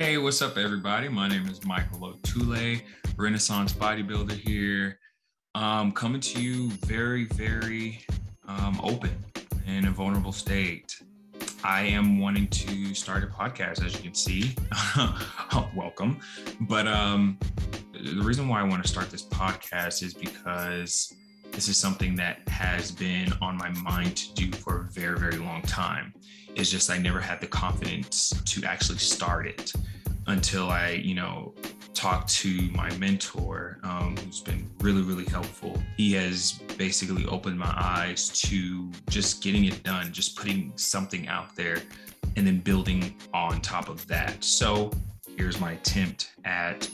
Hey, what's up, everybody? My name is Michael O'Toole, Renaissance Bodybuilder here. Coming to you very, very open in a vulnerable state. I am wanting to start a podcast, as you can see. Welcome. But the reason why I want to start this podcast is because this is something that has been on my mind to do for a very, very long time. It's just I never had the confidence to actually start it until I, talked to my mentor, who's been really, really helpful. He has basically opened my eyes to just getting it done, just putting something out there and then building on top of that. So here's my attempt at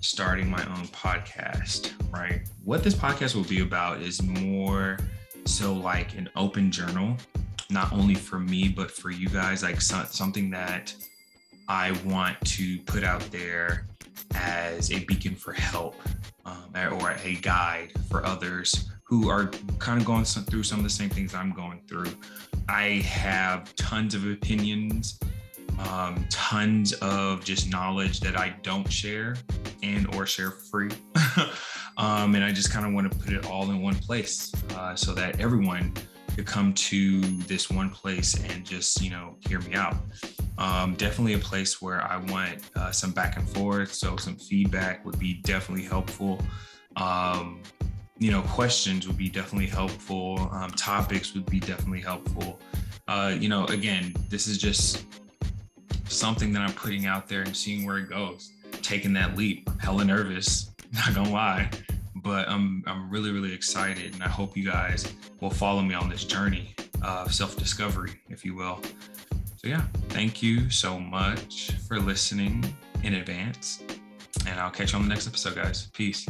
starting my own podcast, right? What this podcast will be about is more so like an open journal, not only for me, but for you guys, like something that I want to put out there as a beacon for help, or a guide for others who are kind of going through some of the same things I'm going through. I have tons of opinions, tons of just knowledge that I don't share or share free. And I just kind of want to put it all in one place so that everyone could come to this one place and just, hear me out. Definitely a place where I want some back and forth. So some feedback would be definitely helpful. Questions would be definitely helpful. Topics would be definitely helpful. Again, this is just something that I'm putting out there and seeing where it goes. Taking that leap. I'm hella nervous, not gonna lie, but I'm really, really excited, and I hope you guys will follow me on this journey of self-discovery, if you will. So yeah, thank you so much for listening in advance, and I'll catch you on the next episode, guys. Peace.